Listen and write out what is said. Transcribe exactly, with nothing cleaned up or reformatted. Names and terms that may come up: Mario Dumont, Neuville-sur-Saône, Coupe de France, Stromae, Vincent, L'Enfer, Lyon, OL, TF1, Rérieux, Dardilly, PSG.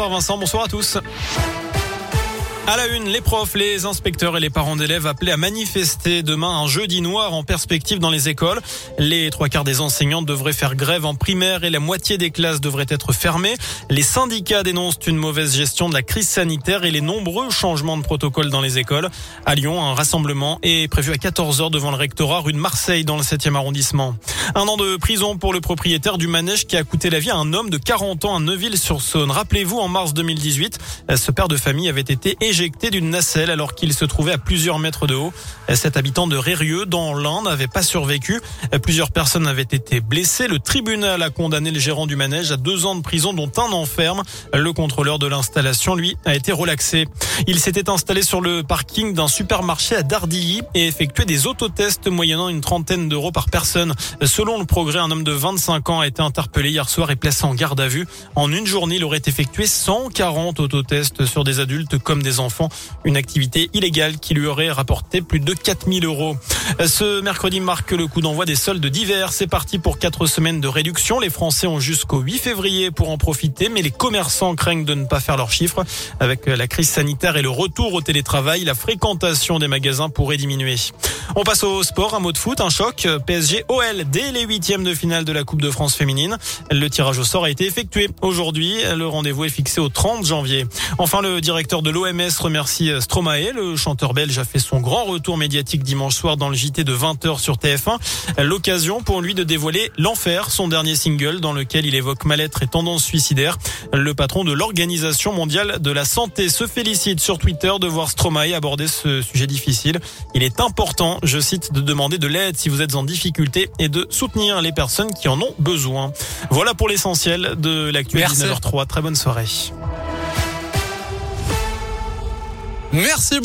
Bonsoir Vincent, bonsoir à tous. À la une, les profs, les inspecteurs et les parents d'élèves appelés à manifester demain un jeudi noir en perspective dans les écoles. Les trois quarts des enseignants devraient faire grève en primaire et la moitié des classes devraient être fermées. Les syndicats dénoncent une mauvaise gestion de la crise sanitaire et les nombreux changements de protocole dans les écoles. À Lyon, un rassemblement est prévu à quatorze heures devant le rectorat rue de Marseille dans le septième arrondissement. Un an de prison pour le propriétaire du manège qui a coûté la vie à un homme de quarante ans à Neuville-sur-Saône. Rappelez-vous, en mars deux mille dix-huit, ce père de famille avait été éjecté éjecté d'une nacelle alors qu'il se trouvait à plusieurs mètres de haut. Cet habitant de Rérieux, dans l'Ain, n'avait pas survécu. Plusieurs personnes avaient été blessées. Le tribunal a condamné le gérant du manège à deux ans de prison, dont un an ferme. Le contrôleur de l'installation, lui, a été relaxé. Il s'était installé sur le parking d'un supermarché à Dardilly et effectué des autotests moyennant une trentaine d'euros par personne. Selon Le Progrès, un homme de vingt-cinq ans a été interpellé hier soir et placé en garde à vue. En une journée, il aurait effectué cent quarante autotests sur des adultes comme des enfants. Enfants, une activité illégale qui lui aurait rapporté plus de quatre mille euros. Ce mercredi marque le coup d'envoi des soldes d'hiver. C'est parti pour quatre semaines de réduction. Les Français ont jusqu'au huit février pour en profiter, mais les commerçants craignent de ne pas faire leurs chiffres. Avec la crise sanitaire et le retour au télétravail, la fréquentation des magasins pourrait diminuer. On passe au sport, un mot de foot, un choc. P S G O L dès les huitièmes de finale de la Coupe de France féminine. Le tirage au sort a été effectué aujourd'hui. Le rendez-vous est fixé au trente janvier. Enfin, le directeur de l'O M S remercie Stromae. Le chanteur belge a fait son grand retour médiatique dimanche soir dans le J T de vingt heures sur T F un. L'occasion pour lui de dévoiler L'Enfer, son dernier single dans lequel il évoque mal-être et tendance suicidaire. Le patron de l'Organisation mondiale de la santé se félicite sur Twitter de voir Stromae aborder ce sujet difficile. Il est important, je cite, de demander de l'aide si vous êtes en difficulté et de soutenir les personnes qui en ont besoin. Voilà pour l'essentiel de l'actu dix-neuf heures trois. Très bonne soirée. Merci beaucoup.